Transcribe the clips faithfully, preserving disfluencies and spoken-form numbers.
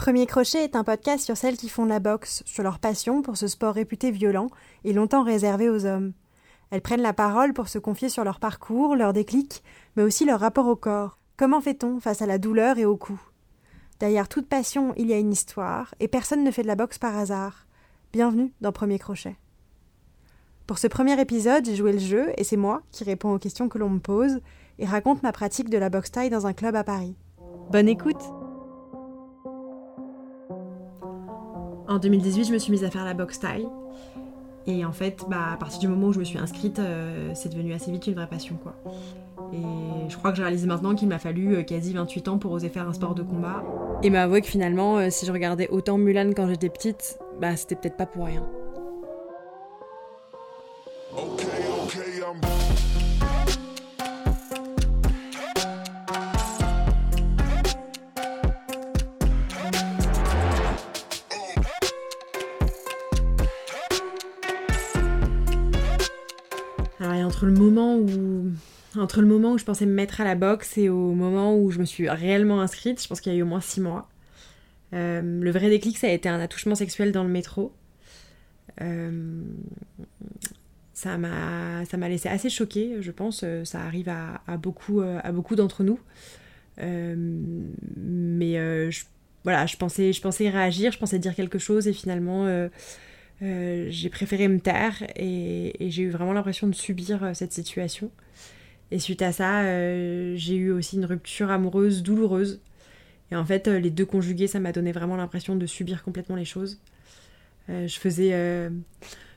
Premier Crochet est un podcast sur celles qui font de la boxe, sur leur passion pour ce sport réputé violent et longtemps réservé aux hommes. Elles prennent la parole pour se confier sur leur parcours, leur déclic, mais aussi leur rapport au corps. Comment fait-on face à la douleur et au coup ? Derrière toute passion, il y a une histoire, et personne ne fait de la boxe par hasard. Bienvenue dans Premier Crochet. Pour ce premier épisode, j'ai joué le jeu, et c'est moi qui réponds aux questions que l'on me pose, et raconte ma pratique de la boxe thaï dans un club à Paris. Bonne écoute ! En deux mille dix-huit, je me suis mise à faire la boxe thaï. Et en fait, bah, à partir du moment où je me suis inscrite, euh, c'est devenu assez vite une vraie passion, quoi. Et je crois que je réalise maintenant qu'il m'a fallu euh, quasi vingt-huit ans pour oser faire un sport de combat. Et m'avouer que finalement, euh, si je regardais autant Mulan quand j'étais petite, bah, c'était peut-être pas pour rien. Okay, okay, I'm... Entre le moment où, entre le moment où je pensais me mettre à la boxe et au moment où je me suis réellement inscrite, je pense qu'il y a eu au moins six mois. Euh, le vrai déclic, ça a été un attouchement sexuel dans le métro. Euh, ça m'a, ça m'a laissé assez choquée, je pense. Ça arrive à, à beaucoup, à beaucoup d'entre nous. Euh, mais euh, je, voilà, je pensais, je pensais réagir, je pensais dire quelque chose et finalement... Euh, Euh, j'ai préféré me taire et, et j'ai eu vraiment l'impression de subir euh, cette situation. Et suite à ça, euh, j'ai eu aussi une rupture amoureuse douloureuse. Et en fait, euh, les deux conjugués, ça m'a donné vraiment l'impression de subir complètement les choses. Euh, je faisais, euh,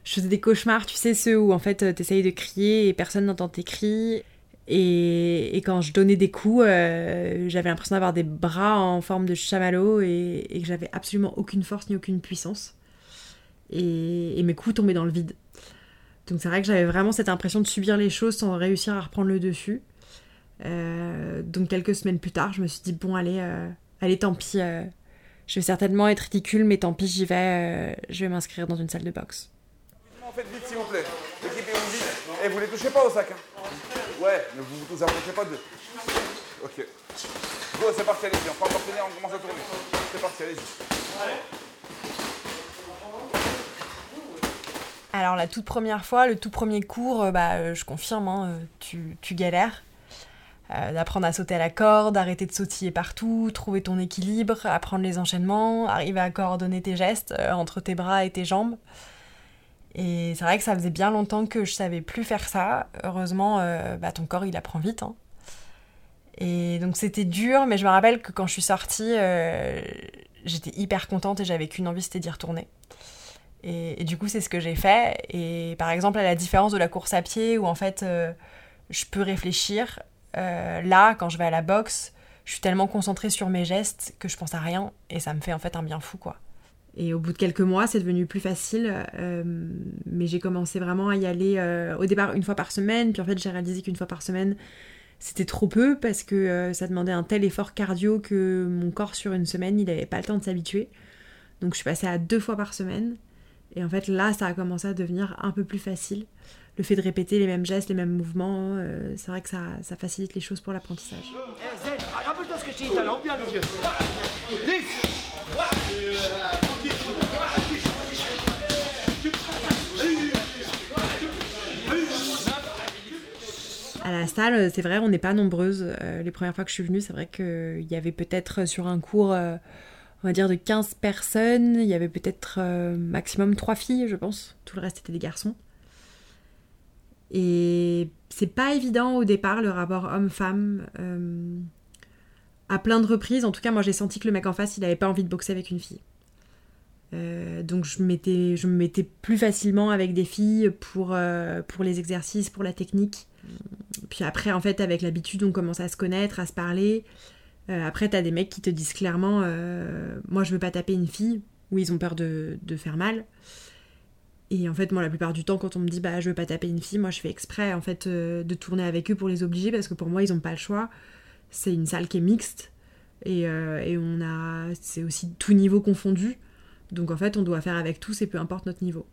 je faisais des cauchemars, tu sais, ceux où en fait, euh, t'essayes de crier et personne n'entend tes cris. Et, et quand je donnais des coups, euh, j'avais l'impression d'avoir des bras en forme de chamallow et, et que j'avais absolument aucune force ni aucune puissance. Et, et mes coups tombaient dans le vide. Donc c'est vrai que j'avais vraiment cette impression de subir les choses sans réussir à reprendre le dessus. Euh, donc quelques semaines plus tard, je me suis dit, bon allez, euh, allez tant pis, euh, je vais certainement être ridicule, mais tant pis, j'y vais, euh, je vais m'inscrire dans une salle de boxe. Faites vite s'il vous plaît, équipez-vous vite, et vous les touchez pas au sac, hein. Ouais, mais vous vous approchez pas d'eux. Ok, go, c'est parti, allez-y, on peut appartenir, on commence à tourner. C'est parti, allez-y. Allez. Alors la toute première fois, le tout premier cours, bah, je confirme, hein, tu, tu galères. Euh, d'apprendre à sauter à la corde, arrêter de sautiller partout, trouver ton équilibre, apprendre les enchaînements, arriver à coordonner tes gestes euh, entre tes bras et tes jambes. Et c'est vrai que ça faisait bien longtemps que je savais plus faire ça. Heureusement, euh, bah, ton corps il apprend vite, hein. Et donc c'était dur, mais je me rappelle que quand je suis sortie, euh, j'étais hyper contente et j'avais qu'une envie, c'était d'y retourner. Et, et du coup, c'est ce que j'ai fait. Et par exemple, à la différence de la course à pied, où en fait, euh, je peux réfléchir, euh, là, quand je vais à la boxe, je suis tellement concentrée sur mes gestes que je pense à rien. Et ça me fait en fait un bien fou, quoi. Et au bout de quelques mois, c'est devenu plus facile. Euh, mais j'ai commencé vraiment à y aller euh, au départ une fois par semaine. Puis en fait, j'ai réalisé qu'une fois par semaine, c'était trop peu parce que euh, ça demandait un tel effort cardio que mon corps, sur une semaine, il n'avait pas le temps de s'habituer. Donc je suis passée à deux fois par semaine. Et en fait, là, ça a commencé à devenir un peu plus facile. Le fait de répéter les mêmes gestes, les mêmes mouvements, euh, c'est vrai que ça, ça facilite les choses pour l'apprentissage. Eh, Zed, rappelle-toi ce que je t'ai dit, t'as l'ambiance, monsieur. À la salle, c'est vrai, on n'est pas nombreuses. Euh, les premières fois que je suis venue, c'est vrai qu'il y avait peut-être sur un cours... Euh, on va dire de quinze personnes, il y avait peut-être euh, maximum trois filles, je pense. Tout le reste était des garçons. Et c'est pas évident au départ, le rapport homme-femme. Euh, à plein de reprises, en tout cas, moi j'ai senti que le mec en face, il n'avait pas envie de boxer avec une fille. Euh, donc je, m'étais, je me mettais plus facilement avec des filles pour, euh, pour les exercices, pour la technique. Puis après, en fait, avec l'habitude, on commence à se connaître, à se parler... Euh, après, t'as des mecs qui te disent clairement euh, « Moi, je veux pas taper une fille » ou ils ont peur de, de faire mal. Et en fait, moi, la plupart du temps, quand on me dit « Bah, je veux pas taper une fille », moi, je fais exprès en fait, euh, de tourner avec eux pour les obliger parce que pour moi, ils ont pas le choix. C'est une salle qui est mixte et, euh, et on a, c'est aussi tout niveau confondu. Donc, en fait, on doit faire avec tous et peu importe notre niveau.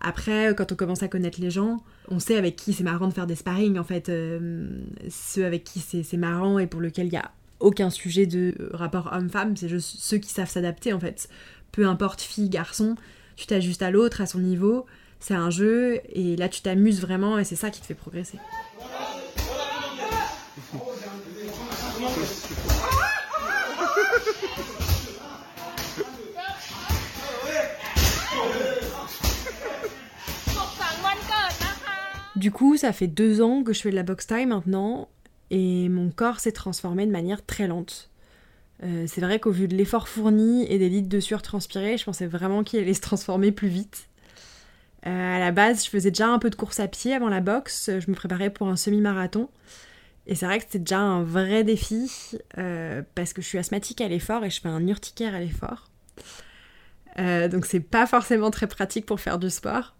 Après, quand on commence à connaître les gens, on sait avec qui c'est marrant de faire des sparring, en fait. Euh, ceux avec qui c'est, c'est marrant et pour lesquels il y a aucun sujet de rapport homme-femme, c'est juste ceux qui savent s'adapter en fait. Peu importe fille, garçon, tu t'ajustes à l'autre, à son niveau, c'est un jeu, et là tu t'amuses vraiment et c'est ça qui te fait progresser. Du coup, ça fait deux ans que je fais de la box taille maintenant, et mon corps s'est transformé de manière très lente. Euh, c'est vrai qu'au vu de l'effort fourni et des litres de sueur transpirée, je pensais vraiment qu'il allait se transformer plus vite. Euh, à la base, je faisais déjà un peu de course à pied avant la boxe, je me préparais pour un semi-marathon, et c'est vrai que c'était déjà un vrai défi, euh, parce que je suis asthmatique à l'effort et je fais un urticaire à l'effort. Euh, donc c'est pas forcément très pratique pour faire du sport.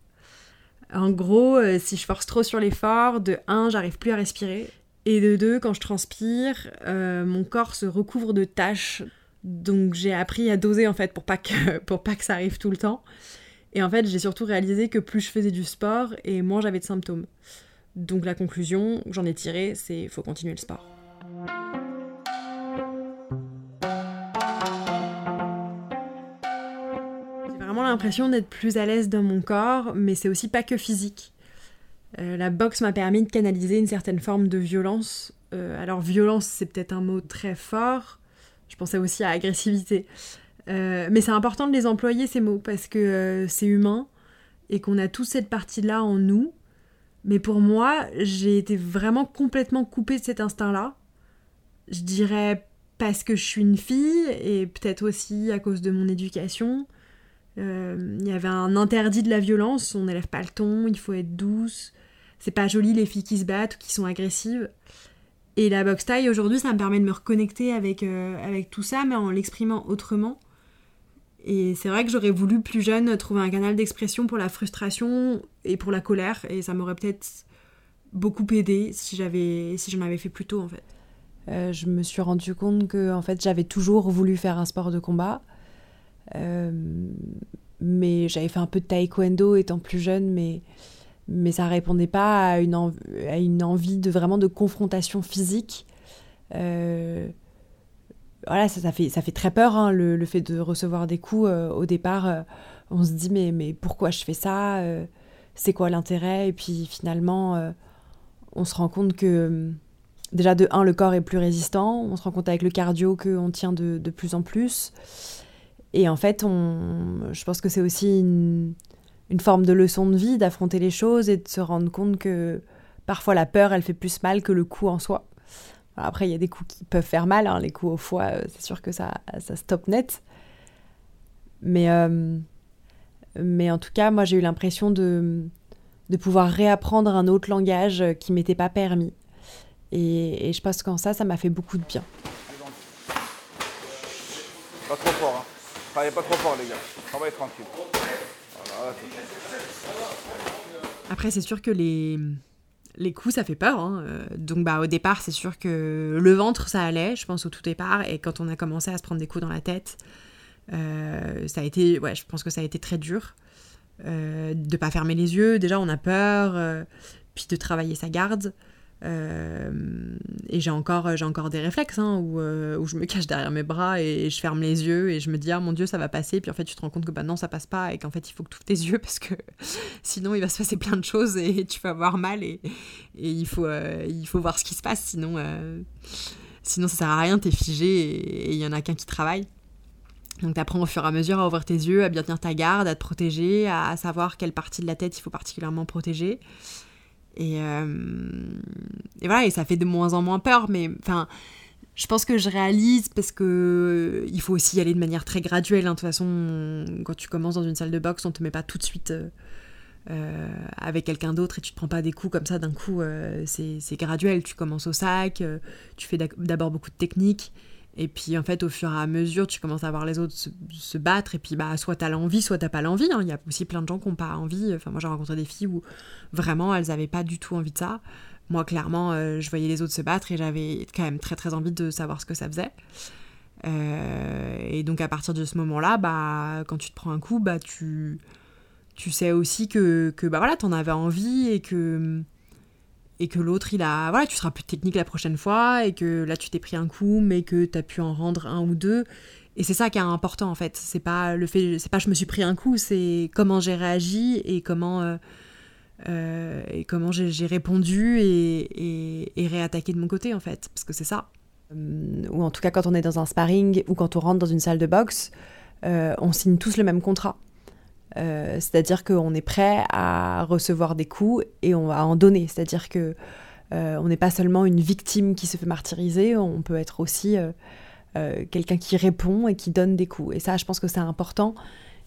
En gros, euh, si je force trop sur l'effort, de un, j'arrive plus à respirer. Et de deux, quand je transpire, euh, mon corps se recouvre de taches. Donc j'ai appris à doser en fait pour pas que, pour pas que ça arrive tout le temps. Et en fait, j'ai surtout réalisé que plus je faisais du sport et moins j'avais de symptômes. Donc la conclusion que j'en ai tirée, c'est faut continuer le sport. L'impression d'être plus à l'aise dans mon corps, mais c'est aussi pas que physique. Euh, la boxe m'a permis de canaliser une certaine forme de violence. Euh, alors violence, c'est peut-être un mot très fort. Je pensais aussi à agressivité. Euh, mais c'est important de les employer, ces mots, parce que euh, c'est humain et qu'on a tous cette partie-là en nous. Mais pour moi, j'ai été vraiment complètement coupée de cet instinct-là. Je dirais parce que je suis une fille et peut-être aussi à cause de mon éducation. Il euh, y avait un interdit de la violence, on n'élève pas le ton, il faut être douce, c'est pas joli les filles qui se battent ou qui sont agressives. Et la boxe taille aujourd'hui, ça me permet de me reconnecter avec, euh, avec tout ça, mais en l'exprimant autrement. Et c'est vrai que j'aurais voulu plus jeune trouver un canal d'expression pour la frustration et pour la colère, et ça m'aurait peut-être beaucoup aidé si j'avais, si j'en avais fait plus tôt en fait. Euh, je me suis rendu compte que en fait, j'avais toujours voulu faire un sport de combat. Euh, mais j'avais fait un peu de taekwondo étant plus jeune, mais, mais ça répondait pas à une, env- à une envie de vraiment de confrontation physique. Euh, voilà, ça, ça, fait, ça fait très peur, hein, le, le fait de recevoir des coups. Euh, au départ, euh, on se dit mais, mais pourquoi je fais ça, euh, c'est quoi l'intérêt? Et puis finalement, euh, on se rend compte que déjà de un, le corps est plus résistant, on se rend compte avec le cardio qu'on tient de, de plus en plus. Et en fait, on, je pense que c'est aussi une, une forme de leçon de vie, d'affronter les choses et de se rendre compte que parfois la peur, elle fait plus mal que le coup en soi. Alors après, il y a des coups qui peuvent faire mal, hein, les coups au foie, c'est sûr que ça, ça stoppe net. Mais, euh, mais en tout cas, moi, j'ai eu l'impression de, de pouvoir réapprendre un autre langage qui ne m'était pas permis. Et, et je pense qu'en ça, ça m'a fait beaucoup de bien. Pas trop fort, hein. Travaillez pas trop fort les gars, travaillez tranquille. Voilà. Après c'est sûr que les, les coups ça fait peur, hein. Donc bah, au départ c'est sûr que le ventre ça allait, je pense au tout départ, et quand on a commencé à se prendre des coups dans la tête, euh, ça a été, ouais, je pense que ça a été très dur, euh, de pas fermer les yeux, déjà on a peur, euh, puis de travailler sa garde. Euh, et j'ai encore, j'ai encore des réflexes, hein, où, euh, où je me cache derrière mes bras et je ferme les yeux et je me dis ah mon Dieu ça va passer, puis en fait tu te rends compte que bah non ça passe pas et qu'en fait il faut que tu ouvres tes yeux parce que sinon il va se passer plein de choses et tu vas avoir mal et, et il faut, euh, il faut voir ce qui se passe, sinon, euh, sinon ça sert à rien, t'es figé et il y en a qu'un qui travaille. Donc t'apprends au fur et à mesure à ouvrir tes yeux, à bien tenir ta garde, à te protéger, à, à savoir quelle partie de la tête il faut particulièrement protéger. Et, euh, et voilà, et ça fait de moins en moins peur, mais enfin, je pense que je réalise parce que il faut aussi y aller de manière très graduelle. Hein. De toute façon, quand tu commences dans une salle de boxe, on te met pas tout de suite euh, avec quelqu'un d'autre et tu te prends pas des coups comme ça d'un coup. Euh, c'est, c'est graduel. Tu commences au sac, euh, tu fais d'abord beaucoup de techniques, et puis en fait, au fur et à mesure, tu commences à voir les autres se, se battre, et puis bah, soit t'as l'envie, soit t'as pas l'envie, hein. Il y a aussi plein de gens qui ont pas envie. Enfin, moi j'ai rencontré des filles où vraiment elles avaient pas du tout envie de ça. Moi clairement, euh, je voyais les autres se battre et j'avais quand même très très envie de savoir ce que ça faisait. Euh, et donc à partir de ce moment-là, bah, quand tu te prends un coup, bah, tu, tu sais aussi que, que bah, voilà, t'en avais envie et que... et que l'autre, il a, voilà, tu seras plus technique la prochaine fois, et que là, tu t'es pris un coup, mais que t'as pu en rendre un ou deux. Et c'est ça qui est important, en fait. C'est pas le fait, c'est pas je me suis pris un coup, c'est comment j'ai réagi et comment, euh, euh, et comment j'ai, j'ai répondu et, et, et réattaqué de mon côté, en fait. Parce que c'est ça. Ou en tout cas, quand on est dans un sparring ou quand on rentre dans une salle de boxe, euh, on signe tous le même contrat. Euh, c'est-à-dire qu'on est prêt à recevoir des coups et on va en donner. C'est-à-dire qu'on euh, n'est pas seulement une victime qui se fait martyriser, on peut être aussi euh, euh, quelqu'un qui répond et qui donne des coups. Et ça, je pense que c'est important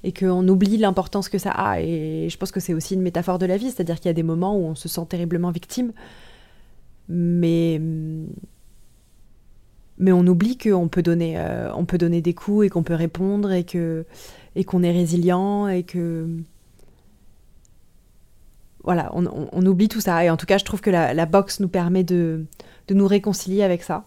et qu'on oublie l'importance que ça a. Et je pense que c'est aussi une métaphore de la vie, c'est-à-dire qu'il y a des moments où on se sent terriblement victime, mais... mais on oublie qu'on peut donner, euh, on peut donner des coups et qu'on peut répondre et, que, et qu'on est résilient et que... Voilà, on, on, on oublie tout ça. Et en tout cas, je trouve que la, la boxe nous permet de, de nous réconcilier avec ça.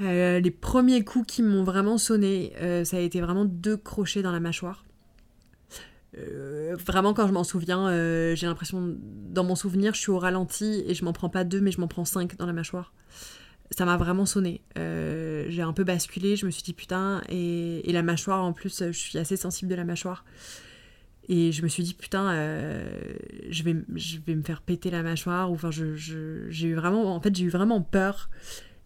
Euh, les premiers coups qui m'ont vraiment sonné, euh, ça a été vraiment deux crochets dans la mâchoire. Euh, vraiment, quand je m'en souviens, euh, j'ai l'impression, dans mon souvenir, je suis au ralenti et je m'en prends pas deux, mais je m'en prends cinq dans la mâchoire. Ça m'a vraiment sonné. Euh, j'ai un peu basculé, je me suis dit putain, et, et la mâchoire, en plus, je suis assez sensible de la mâchoire. Et je me suis dit putain, euh, je vais, je vais me faire péter la mâchoire. Ou, enfin, je, je, j'ai eu vraiment, en fait, j'ai eu vraiment peur.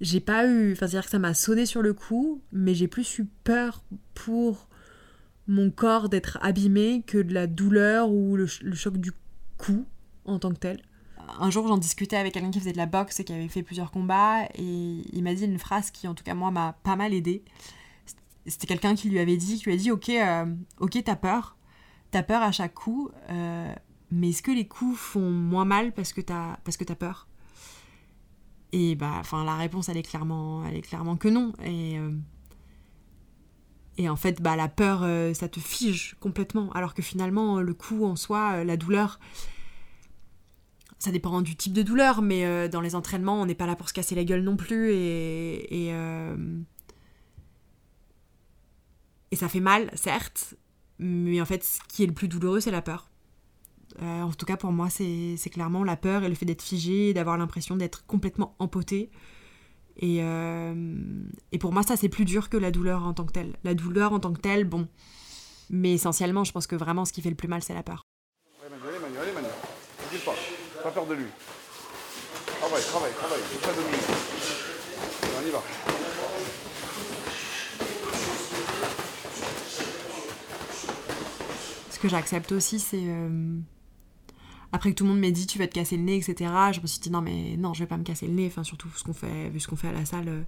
J'ai pas eu... Enfin, c'est-à-dire que ça m'a sonné sur le coup, mais j'ai plus eu peur pour mon corps d'être abîmé que de la douleur ou le, ch- le choc du coup en tant que tel. Un jour, j'en discutais avec quelqu'un qui faisait de la boxe et qui avait fait plusieurs combats, et il m'a dit une phrase qui, en tout cas, moi, m'a pas mal aidée. C'était quelqu'un qui lui avait dit, qui lui a dit « Ok, euh, ok, t'as peur. T'as peur à chaque coup, euh, mais est-ce que les coups font moins mal parce que t'as, parce que t'as peur ?» Et bah, enfin, la réponse, elle est clairement, elle est clairement que non. Et, euh, et en fait, bah, la peur, euh, ça te fige complètement. Alors que finalement, le coup en soi, euh, la douleur, ça dépend du type de douleur, mais euh, dans les entraînements, on n'est pas là pour se casser la gueule non plus. Et, et, euh, et ça fait mal, certes, mais en fait, ce qui est le plus douloureux, c'est la peur. Euh, en tout cas pour moi c'est, c'est clairement la peur et le fait d'être figé, d'avoir l'impression d'être complètement empoté et, euh, et pour moi ça c'est plus dur que la douleur en tant que telle. La douleur en tant que telle, bon, mais essentiellement je pense que vraiment ce qui fait le plus mal c'est la peur. Allez Manu, allez Manu, allez Manu, n'hésite pas, pas peur de lui. Travaille, travaille, travaille, pas de lui. On y va. Ce que j'accepte aussi c'est... Euh... Après que tout le monde m'ait dit tu vas te casser le nez, et cetera, je me suis dit non, mais non, je vais pas me casser le nez. Enfin, surtout ce qu'on fait, vu ce qu'on fait à la salle, il euh,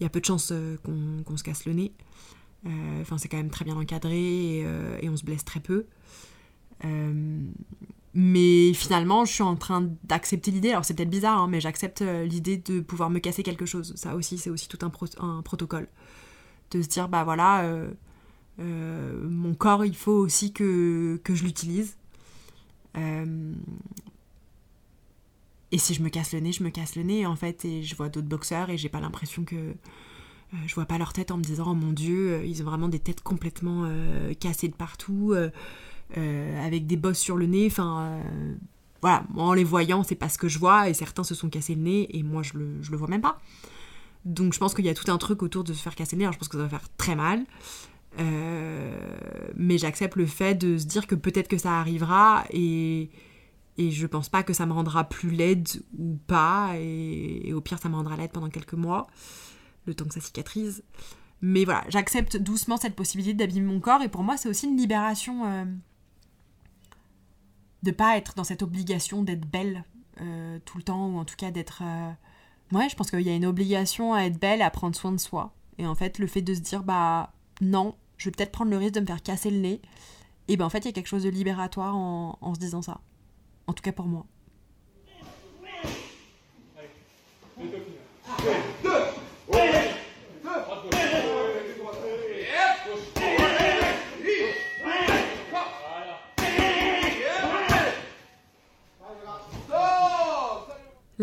y a peu de chances euh, qu'on, qu'on se casse le nez. Euh, enfin, c'est quand même très bien encadré et, euh, et on se blesse très peu. Euh, mais finalement, je suis en train d'accepter l'idée. Alors, c'est peut-être bizarre, hein, mais j'accepte l'idée de pouvoir me casser quelque chose. Ça aussi, c'est aussi tout un, pro- un protocole. De se dire, bah voilà, euh, euh, mon corps, il faut aussi que, que je l'utilise. Euh... Et si je me casse le nez, je me casse le nez en fait, et je vois d'autres boxeurs et j'ai pas l'impression que euh, je vois pas leur tête en me disant oh mon Dieu, euh, ils ont vraiment des têtes complètement euh, cassées de partout, euh, euh, avec des bosses sur le nez. Enfin, euh, voilà, moi, en les voyant, c'est pas ce que je vois et certains se sont cassés le nez et moi je le je le vois même pas. Donc je pense qu'il y a tout un truc autour de se faire casser le nez. Alors je pense que ça va faire très mal. Euh, mais j'accepte le fait de se dire que peut-être que ça arrivera et, et je pense pas que ça me rendra plus laide ou pas et, et au pire ça me rendra laide pendant quelques mois le temps que ça cicatrise, mais voilà, j'accepte doucement cette possibilité d'abîmer mon corps et pour moi c'est aussi une libération euh, de pas être dans cette obligation d'être belle euh, tout le temps, ou en tout cas d'être euh... ouais, je pense qu'il y a une obligation à être belle, à prendre soin de soi, et en fait le fait de se dire bah non, je vais peut-être prendre le risque de me faire casser le nez. Et ben en fait, il y a quelque chose de libératoire en, en se disant ça. En tout cas pour moi.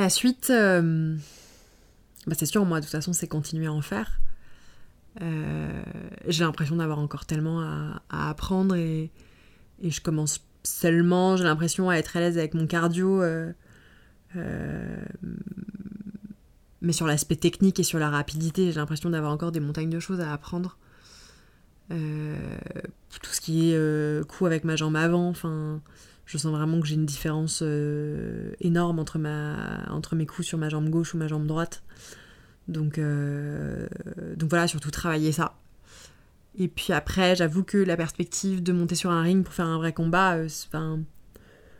la suite, euh, bah c'est sûr, moi de toute façon c'est continuer à en faire. Euh, j'ai l'impression d'avoir encore tellement à, à apprendre et, et je commence seulement, j'ai l'impression, à être à l'aise avec mon cardio, euh, euh, mais sur l'aspect technique et sur la rapidité, j'ai l'impression d'avoir encore des montagnes de choses à apprendre. Euh, tout ce qui est euh, coup avec ma jambe avant, enfin, je sens vraiment que j'ai une différence euh, énorme entre, ma, entre mes coups sur ma jambe gauche ou ma jambe droite. Donc, euh, donc voilà, surtout travailler ça. Et puis après, j'avoue que la perspective de monter sur un ring pour faire un vrai combat, euh, enfin,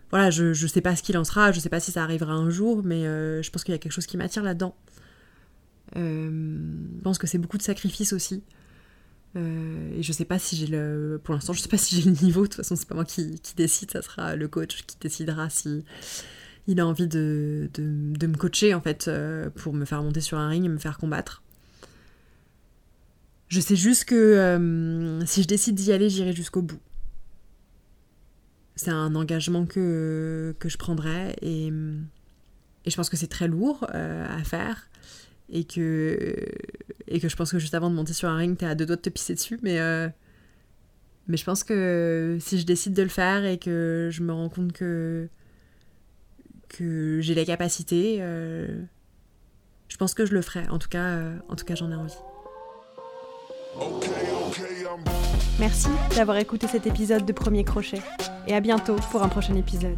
voilà, je, je sais pas ce qu'il en sera, je sais pas si ça arrivera un jour, mais euh, je pense qu'il y a quelque chose qui m'attire là-dedans. Euh, je pense que c'est beaucoup de sacrifices aussi. Euh, et je sais pas si j'ai le... Pour l'instant, je sais pas si j'ai le niveau. De toute façon, c'est pas moi qui, qui décide, ça sera le coach qui décidera si... Il a envie de, de, de me coacher, en fait, euh, pour me faire monter sur un ring et me faire combattre. Je sais juste que euh, si je décide d'y aller, j'irai jusqu'au bout. C'est un engagement que, que je prendrai et, et je pense que c'est très lourd euh, à faire et que, et que je pense que juste avant de monter sur un ring, t'es à deux doigts de te pisser dessus, mais... Euh, mais je pense que si je décide de le faire et que je me rends compte que... que j'ai les capacités, euh, je pense que je le ferai. En tout cas, euh, en tout cas, j'en ai envie. Merci d'avoir écouté cet épisode de Premier Crochet et à bientôt pour un prochain épisode.